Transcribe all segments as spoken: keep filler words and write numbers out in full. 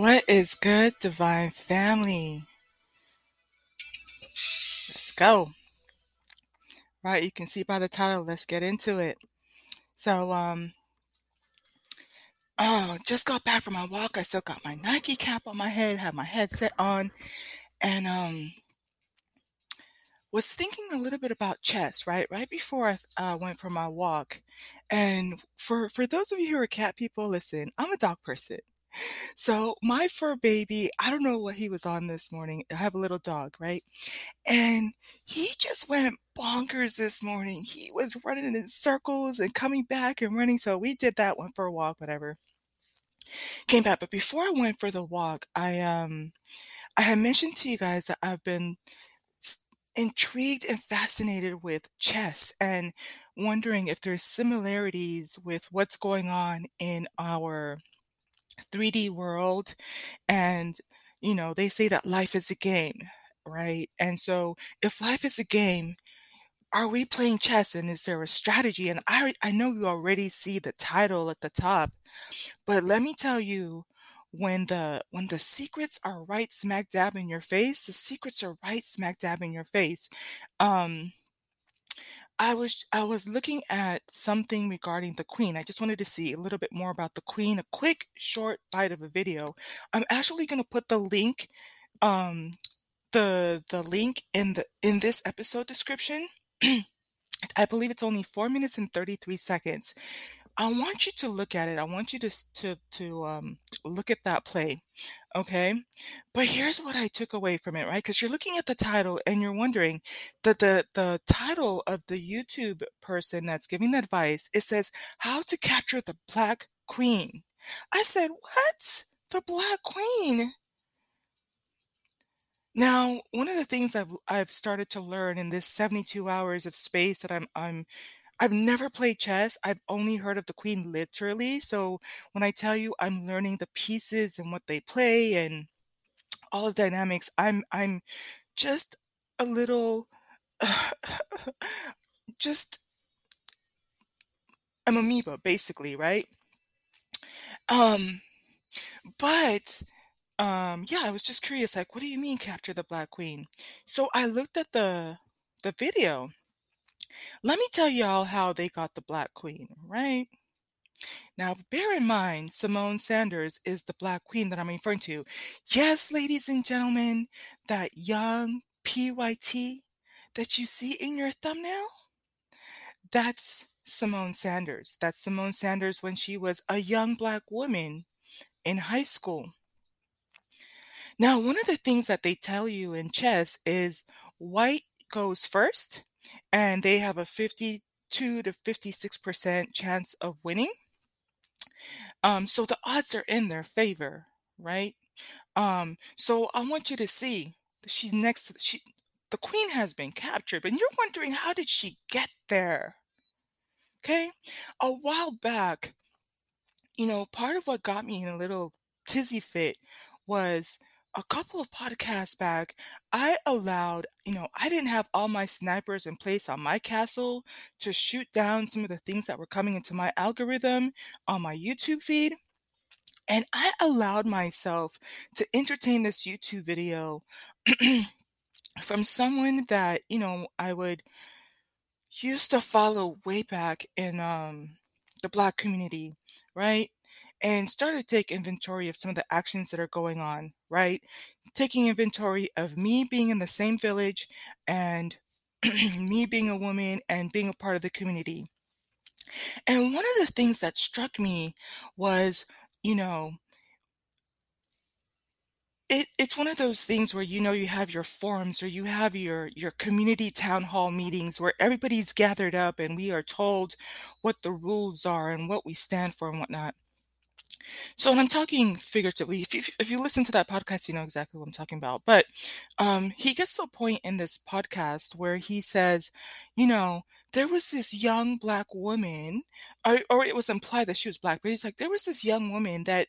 What is good, Divine Family? Let's go. Right, you can see by the title, let's get into it. So, um, oh, just got back from my walk. I still got my Nike cap on my head, have my headset on, and um, was thinking a little bit about chess, right? Right before I uh, went for my walk. And for, for those of you who are cat people, listen, I'm a dog person. So my fur baby, I don't know what he was on this morning. I have a little dog, right? And he just went bonkers this morning. He was running in circles and coming back and running. So we did that one for a walk, whatever. Came back. But before I went for the walk, I, um, I had mentioned to you guys that I've been intrigued and fascinated with chess and wondering if there's similarities with what's going on in our three D world. And, you know, they say that life is a game, right? And so if life is a game, are we playing chess, and is there a strategy? And I, I know you already see the title at the top, but let me tell you, when the, when the secrets are right smack dab in your face, the secrets are right smack dab in your face. Um, I was I was looking at something regarding the Queen. I just wanted to see a little bit more about the Queen. A quick, short bite of a video. I'm actually going to put the link, um, the the link in the in this episode description. I believe it's only four minutes and thirty-three seconds. I want you to look at it. I want you to to to um, look at that play, okay? But here's what I took away from it, right? Because you're looking at the title and you're wondering that the the title of the YouTube person that's giving the advice, it says how to capture the Black Queen. I said, what? The Black Queen? Now, one of the things I've I've started to learn in this seventy-two hours of space that I'm I'm. I've never played chess. I've only heard of the Queen literally. So when I tell you I'm learning the pieces and what they play and all the dynamics, I'm I'm just a little, uh, just I'm amoeba basically, right? Um, but um, yeah, I was just curious. Like, what do you mean capture the Black Queen? So I looked at the the video. Let me tell y'all how they got the Black Queen, right? Now, bear in mind, Simone Sanders is the Black Queen that I'm referring to. Yes, ladies and gentlemen, that young P Y T that you see in your thumbnail, that's Simone Sanders. That's Simone Sanders when she was a young Black woman in high school. Now, one of the things that they tell you in chess is white goes first. And they have a fifty-two to fifty-six percent chance of winning. Um, so the odds are in their favor, right? Um, so I want you to see she's next. She, the Queen has been captured, and you're wondering, how did she get there? Okay. A while back, you know, part of what got me in a little tizzy fit was a couple of podcasts back, I allowed, you know, I didn't have all my snipers in place on my castle to shoot down some of the things that were coming into my algorithm on my YouTube feed. And I allowed myself to entertain this YouTube video from someone that, you know, I would used to follow way back in um, the Black community, right? And started to take inventory of some of the actions that are going on, right? Taking inventory of me being in the same village and me being a woman and being a part of the community. And one of the things that struck me was, you know, It, it's one of those things where, you know, you have your forums or you have your, your community town hall meetings where everybody's gathered up and we are told what the rules are and what we stand for and whatnot. So, and I'm talking figuratively. If you, if you listen to that podcast, you know exactly what I'm talking about. But um, he gets to a point in this podcast where he says, you know, there was this young Black woman, or, or it was implied that she was Black, but he's like, there was this young woman that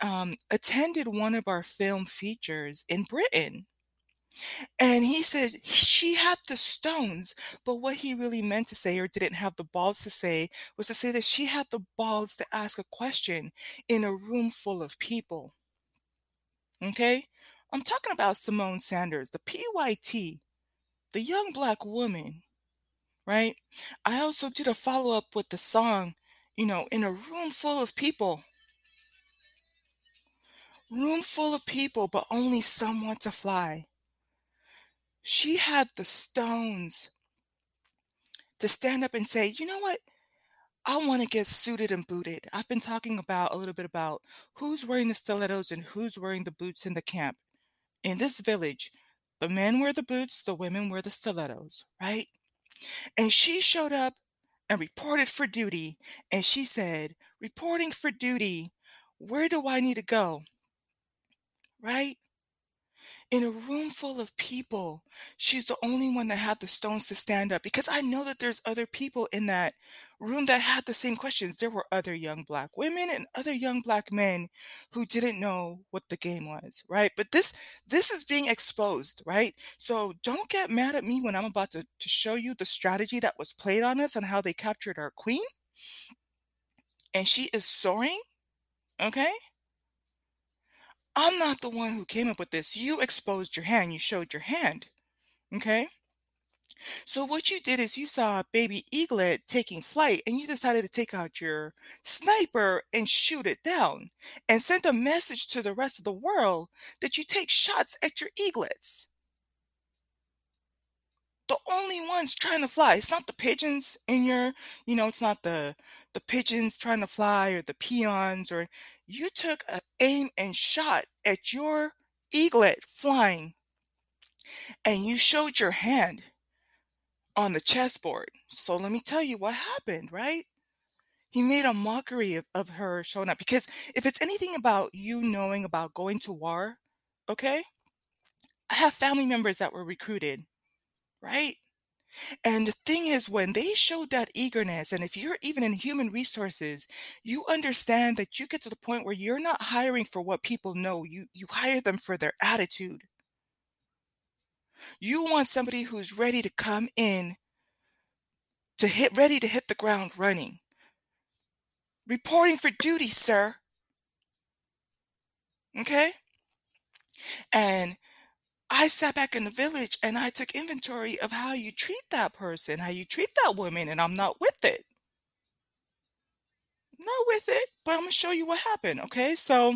um, attended one of our film features in Britain. And he says she had the stones, but what he really meant to say, or didn't have the balls to say, was to say that she had the balls to ask a question in a room full of people. Okay? I'm talking about Simone Sanders, the P Y T, the young black woman, right? I also did a follow-up with the song, you know, in a room full of people. Room full of people, but only some want to fly. She had the stones to stand up and say, you know what? I want to get suited and booted. I've been talking about a little bit about who's wearing the stilettos and who's wearing the boots in the camp. In this village, the men wear the boots, the women wear the stilettos, right? And she showed up and reported for duty. And she said, reporting for duty, where do I need to go? Right? In a room full of people, she's the only one that had the stones to stand up, because I know that there's other people in that room that had the same questions. There were other young black women and other young black men who didn't know what the game was, right? But this this is being exposed, right? So don't get mad at me when I'm about to, to show you the strategy that was played on us and how they captured our queen. And she is soaring, okay? I'm not the one who came up with this. You exposed your hand. You showed your hand. Okay? So what you did is you saw a baby eaglet taking flight, and you decided to take out your sniper and shoot it down and send a message to the rest of the world that you take shots at your eaglets. The only ones trying to fly. It's not the pigeons in your, you know, it's not the the pigeons trying to fly or the peons, or you took an aim and shot at your eaglet flying, and you showed your hand on the chessboard. So let me tell you what happened, right? He made a mockery of, of her showing up, because if it's anything about you knowing about going to war, okay, I have family members that were recruited. Right? And the thing is, when they showed that eagerness, and if you're even in human resources, you understand that you get to the point where you're not hiring for what people know. You, you hire them for their attitude. You want somebody who's ready to come in, to hit, ready to hit the ground running. Reporting for duty, sir. Okay? And I sat back in the village and I took inventory of how you treat that person, how you treat that woman, and I'm not with it. Not with it, but I'm going to show you what happened, okay? So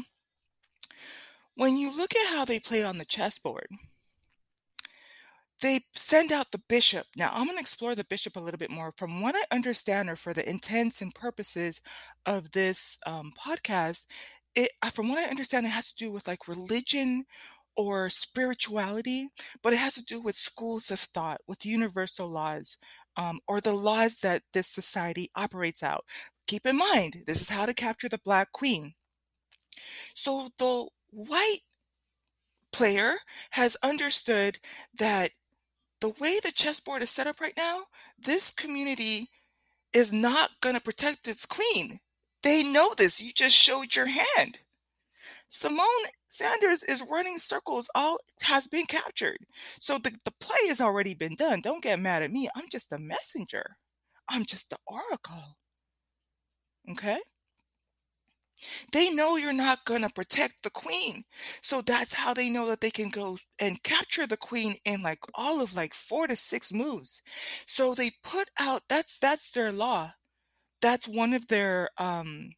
when you look at how they play on the chessboard, they send out the bishop. Now, I'm going to explore the bishop a little bit more. From what I understand, or for the intents and purposes of this um, podcast, it, from what I understand, it has to do with like religion or spirituality, but it has to do with schools of thought, with universal laws, um, or the laws that this society operates out. Keep in mind, this is how to capture the black queen. So the white player has understood that the way the chessboard is set up right now, this community is not going to protect its queen. They know this. You just showed your hand. Simone Sanders is running circles, all has been captured. So the, the play has already been done. Don't get mad at me. I'm just a messenger. I'm just the oracle. Okay? They know you're not going to protect the queen. So that's how they know that they can go and capture the queen in like all of like four to six moves. So they put out, that's that's their law. That's one of their um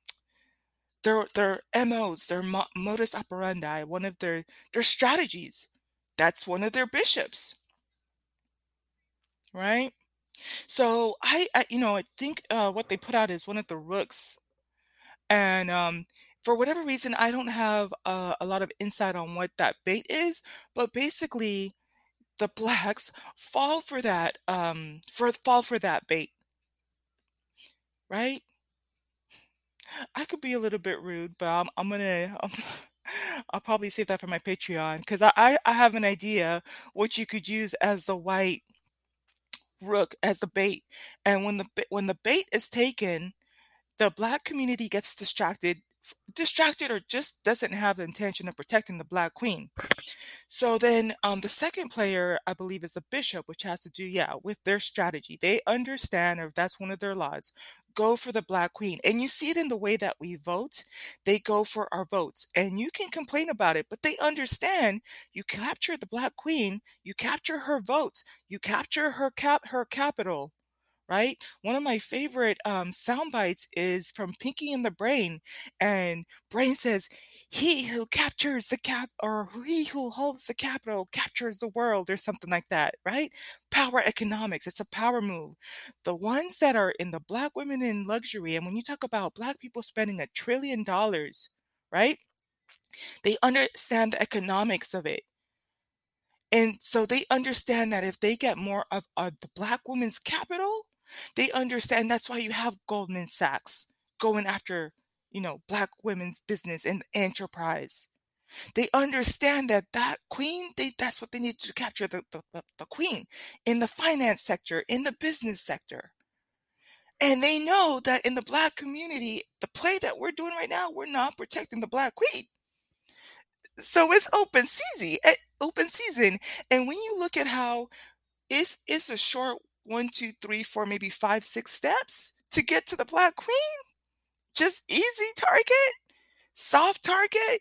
Their, their M Os, their modus operandi, one of their, their strategies. That's one of their bishops, right? So I, I you know, I think uh, what they put out is one of the rooks. And um, for whatever reason, I don't have uh, a lot of insight on what that bait is, but basically the blacks fall for that, um, for fall for that bait, right? I could be a little bit rude, but I'm, I'm gonna, I'm, I'll probably save that for my Patreon, because I, I, I have an idea what you could use as the white rook, as the bait. And when the when the bait is taken, the black community gets distracted distracted or just doesn't have the intention of protecting the Black Queen. So then um, the second player, I believe, is the bishop, which has to do, yeah, with their strategy. They understand, or if that's one of their laws, go for the Black Queen. And you see it in the way that we vote. They go for our votes. And you can complain about it, but they understand you capture the Black Queen, you capture her votes, you capture her cap- her capital. Right. One of my favorite um, sound bites is from Pinky and the Brain, and Brain says, "He who captures the cap, or he who holds the capital, captures the world," or something like that. Right? Power economics. It's a power move. The ones that are in the Black women in luxury, and when you talk about Black people spending a trillion dollars, right? They understand the economics of it. And so they understand that if they get more of uh, the Black woman's capital, they understand that's why you have Goldman Sachs going after, you know, Black women's business and enterprise. They understand that that queen, they, that's what they need to capture, the, the, the queen in the finance sector, in the business sector. And they know that in the Black community, the play that we're doing right now, we're not protecting the Black queen. So it's open season, open season. And when you look at how it's, it's a short one, two, three, four, maybe five, six steps to get to the Black Queen, just easy target, soft target.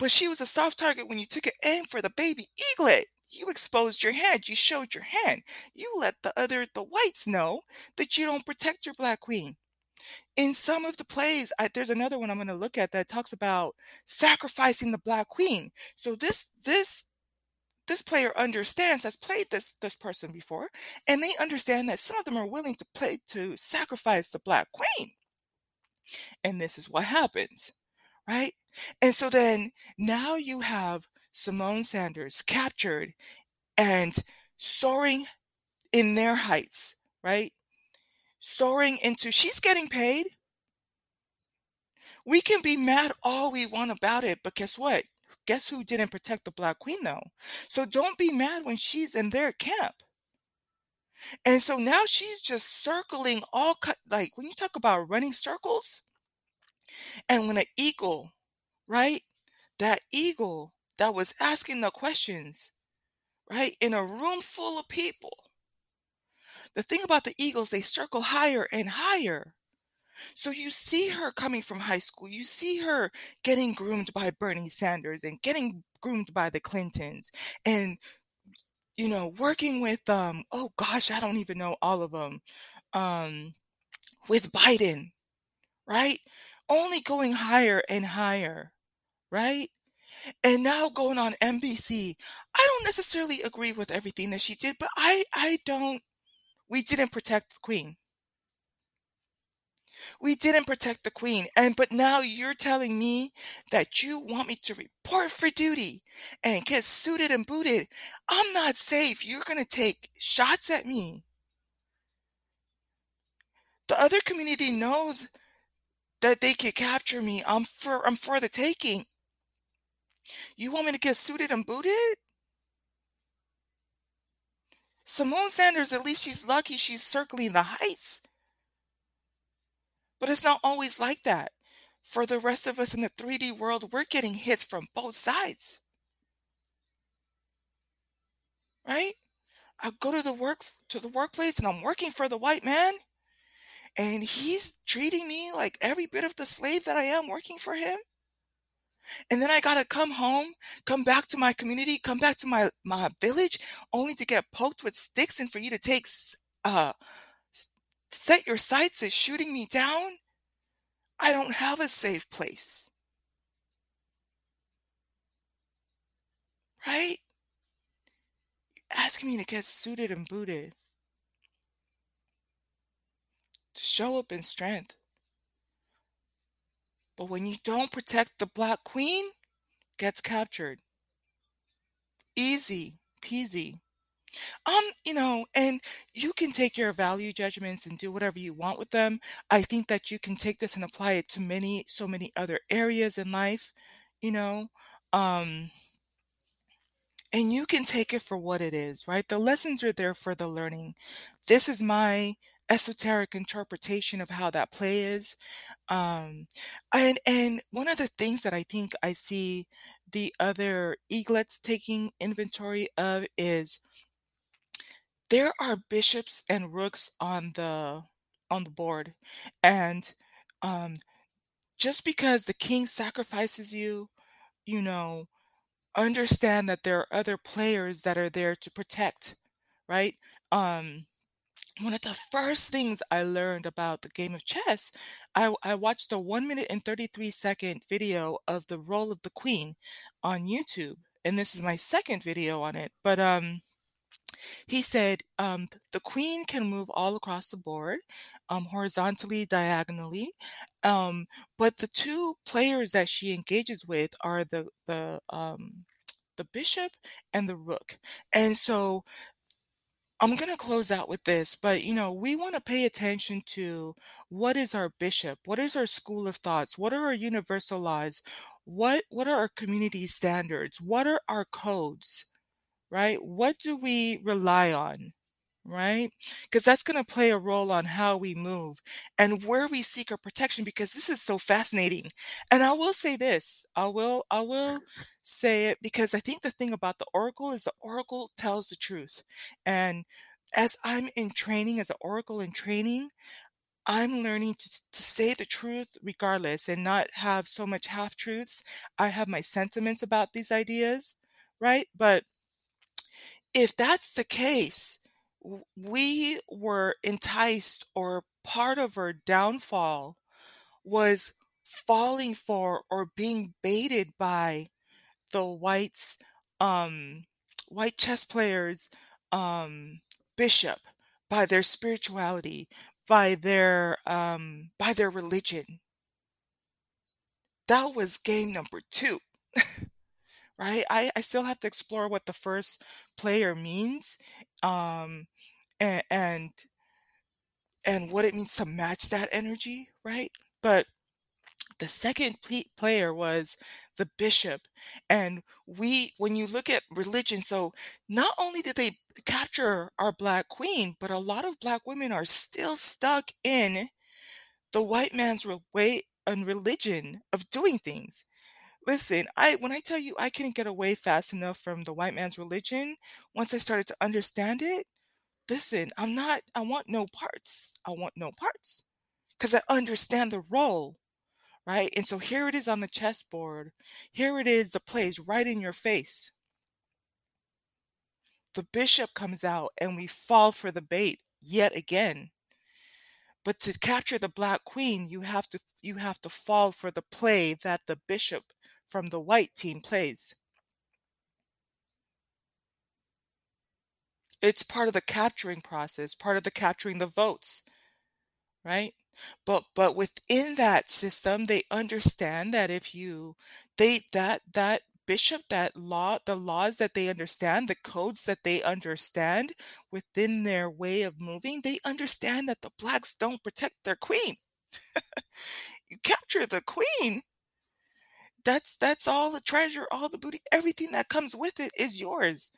But she was a soft target when you took an aim for the baby eaglet. You exposed your hand. You showed your hand. You let the other, the whites know that you don't protect your Black Queen. In some of the plays, I, there's another one I'm going to look at that talks about sacrificing the Black Queen. So this this this player understands, has played this this person before, and they understand that some of them are willing to play to sacrifice the Black Queen. And this is what happens, right? And so then now you have Simone Sanders captured and soaring in their heights, right? Soaring into, she's getting paid. We can be mad all we want about it, but guess what? Guess who didn't protect the Black Queen, though? So don't be mad when she's in their camp. And so now she's just circling all, like when you talk about running circles, and when an eagle, right? That eagle that was asking the questions, right? In a room full of people. The thing about the eagles, they circle higher and higher. So you see her coming from high school. You see her getting groomed by Bernie Sanders and getting groomed by the Clintons and, you know, working with, um, oh gosh, I don't even know all of them, um, with Biden, right? Only going higher and higher, right? And now going on N B C. I don't necessarily agree with everything that she did, but I, I don't. We didn't protect the queen. We didn't protect the queen. And but now you're telling me that you want me to report for duty and get suited and booted. I'm not safe. You're going to take shots at me. The other community knows that they can capture me. I'm for, I'm for the taking. You want me to get suited and booted? Simone Sanders, at least she's lucky she's circling the heights. But it's not always like that. For the rest of us in the three D world, we're getting hits from both sides. Right? I go to the work to the workplace and I'm working for the white man, and he's treating me like every bit of the slave that I am working for him. And then I got to come home, come back to my community, come back to my, my village, only to get poked with sticks and for you to take, uh, set your sights at shooting me down. I don't have a safe place. Right? You're asking me to get suited and booted. To show up in strength. But when you don't protect the Black Queen, gets captured. Easy peasy. Um, you know, and you can take your value judgments and do whatever you want with them. I think that you can take this and apply it to many, so many other areas in life, you know. Um, and you can take it for what it is, right? The lessons are there for the learning. This is my esoteric interpretation of how that play is. Um, and, and one of the things that I think I see the other eaglets taking inventory of is there are bishops and rooks on the, on the board. And um, just because the king sacrifices you, you know, understand that there are other players that are there to protect, right? Um, one of the first things I learned about the game of chess, I, I watched a one minute and thirty-three second video of the role of the queen on YouTube. And this is my second video on it. But um, he said, um, the queen can move all across the board, um, horizontally, diagonally. Um, but the two players that she engages with are the, the, um, the bishop and the rook. And so I'm going to close out with this, but, you know, we want to pay attention to what is our bishop? What is our school of thoughts? What are our universal laws? What, what are our community standards? What are our codes, right? What do we rely on, right? Because that's going to play a role on how we move and where we seek our protection, because this is so fascinating. And I will say this, I will, I will say it, because I think the thing about the Oracle is the Oracle tells the truth. And as I'm in training, as an Oracle in training, I'm learning to, to say the truth regardless and not have so much half-truths. I have my sentiments about these ideas, right? But if that's the case, we were enticed, or part of our downfall was falling for or being baited by the whites, um, white chess players, um, bishop, by their spirituality, by their, um, by their religion. That was game number two. Right? I, I still have to explore what the first player means, um, and, and, and what it means to match that energy, right? But the second player was the bishop. And we, when you look at religion, so not only did they capture our Black queen, but a lot of Black women are still stuck in the white man's way and religion of doing things. Listen, I when I tell you I couldn't get away fast enough from the white man's religion, once I started to understand it, listen, I'm not, I want no parts. I want no parts because I understand the role, right? And so here it is on the chessboard. Here it is, the plays right in your face. The bishop comes out and we fall for the bait yet again. But to capture the Black queen, you have to you have to fall for the play that the bishop from the white team plays. It's part of the capturing process, part of the capturing the votes, right? But but within that system, they understand that if you they that that bishop, that law, the laws that they understand, the codes that they understand within their way of moving, they understand that the Blacks don't protect their queen. You capture the queen. That's that's all the treasure, all the booty, everything that comes with it is yours.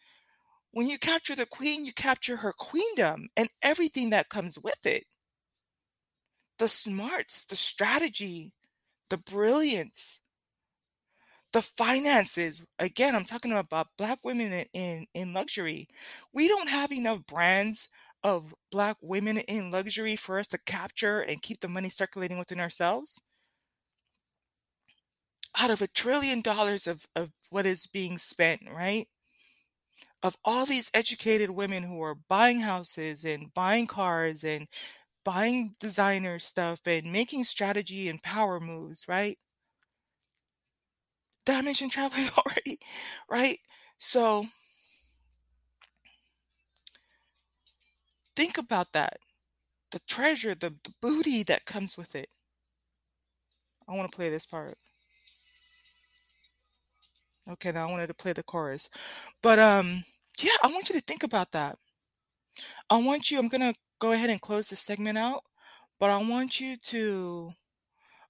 When you capture the queen, you capture her queendom and everything that comes with it. The smarts, the strategy, the brilliance, the finances. Again, I'm talking about Black women in, in, in luxury. We don't have enough brands of Black women in luxury for us to capture and keep the money circulating within ourselves. Out of a trillion dollars of, of what is being spent, right? Of all these educated women who are buying houses and buying cars and buying designer stuff and making strategy and power moves, right? Did I mention traveling already? Right? So think about that. The treasure, the, the booty that comes with it. I want to play this part. Okay, now I wanted to play the chorus. But um, yeah, I want you to think about that. I want you, I'm going to go ahead and close this segment out, but I want you to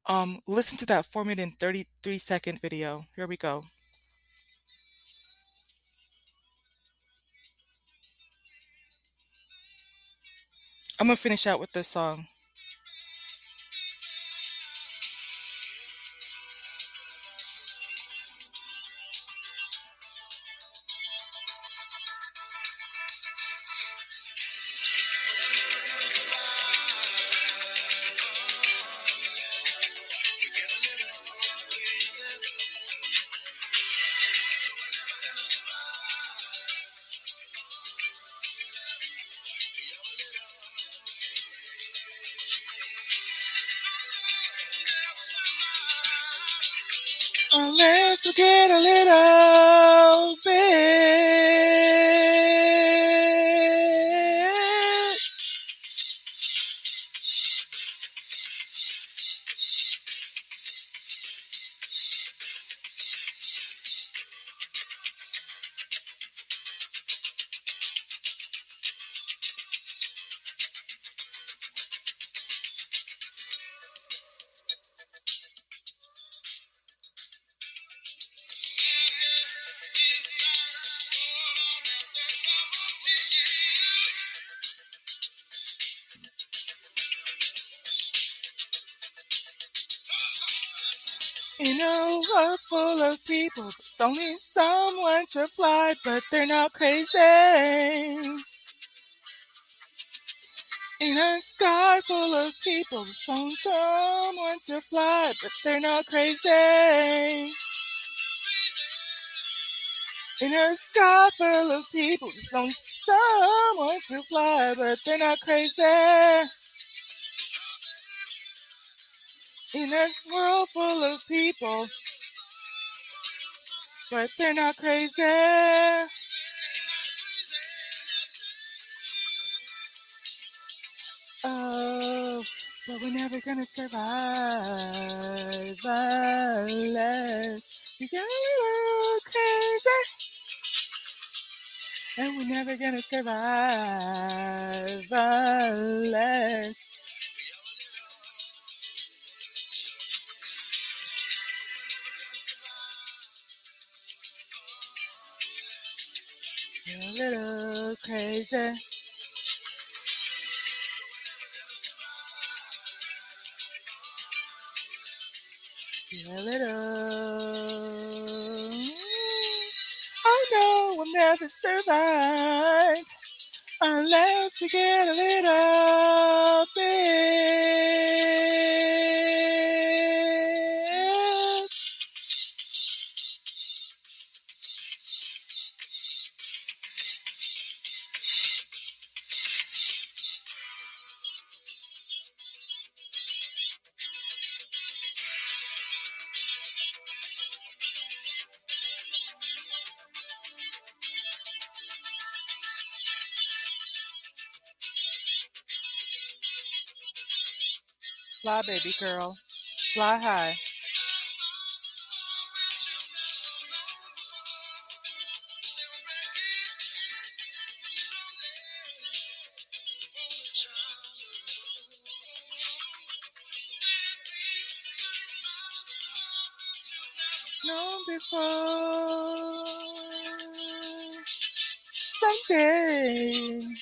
um, listen to that four minute and thirty-three second video. Here we go. I'm gonna finish out with this song. Let's get a little bit. Full of people, it's only someone to fly, but they're not crazy. In a sky full of people, it's only someone to fly, but they're not crazy. In a sky full of people, it's only someone to fly, but they're not crazy. In a world full of people, but they're not crazy. Oh, but we're never gonna survive unless we get a little crazy. And we're never gonna survive unless. Little crazy. You're a little. I know we'll never survive unless we get a little bit. Fly, baby girl. Fly high. Known before someday.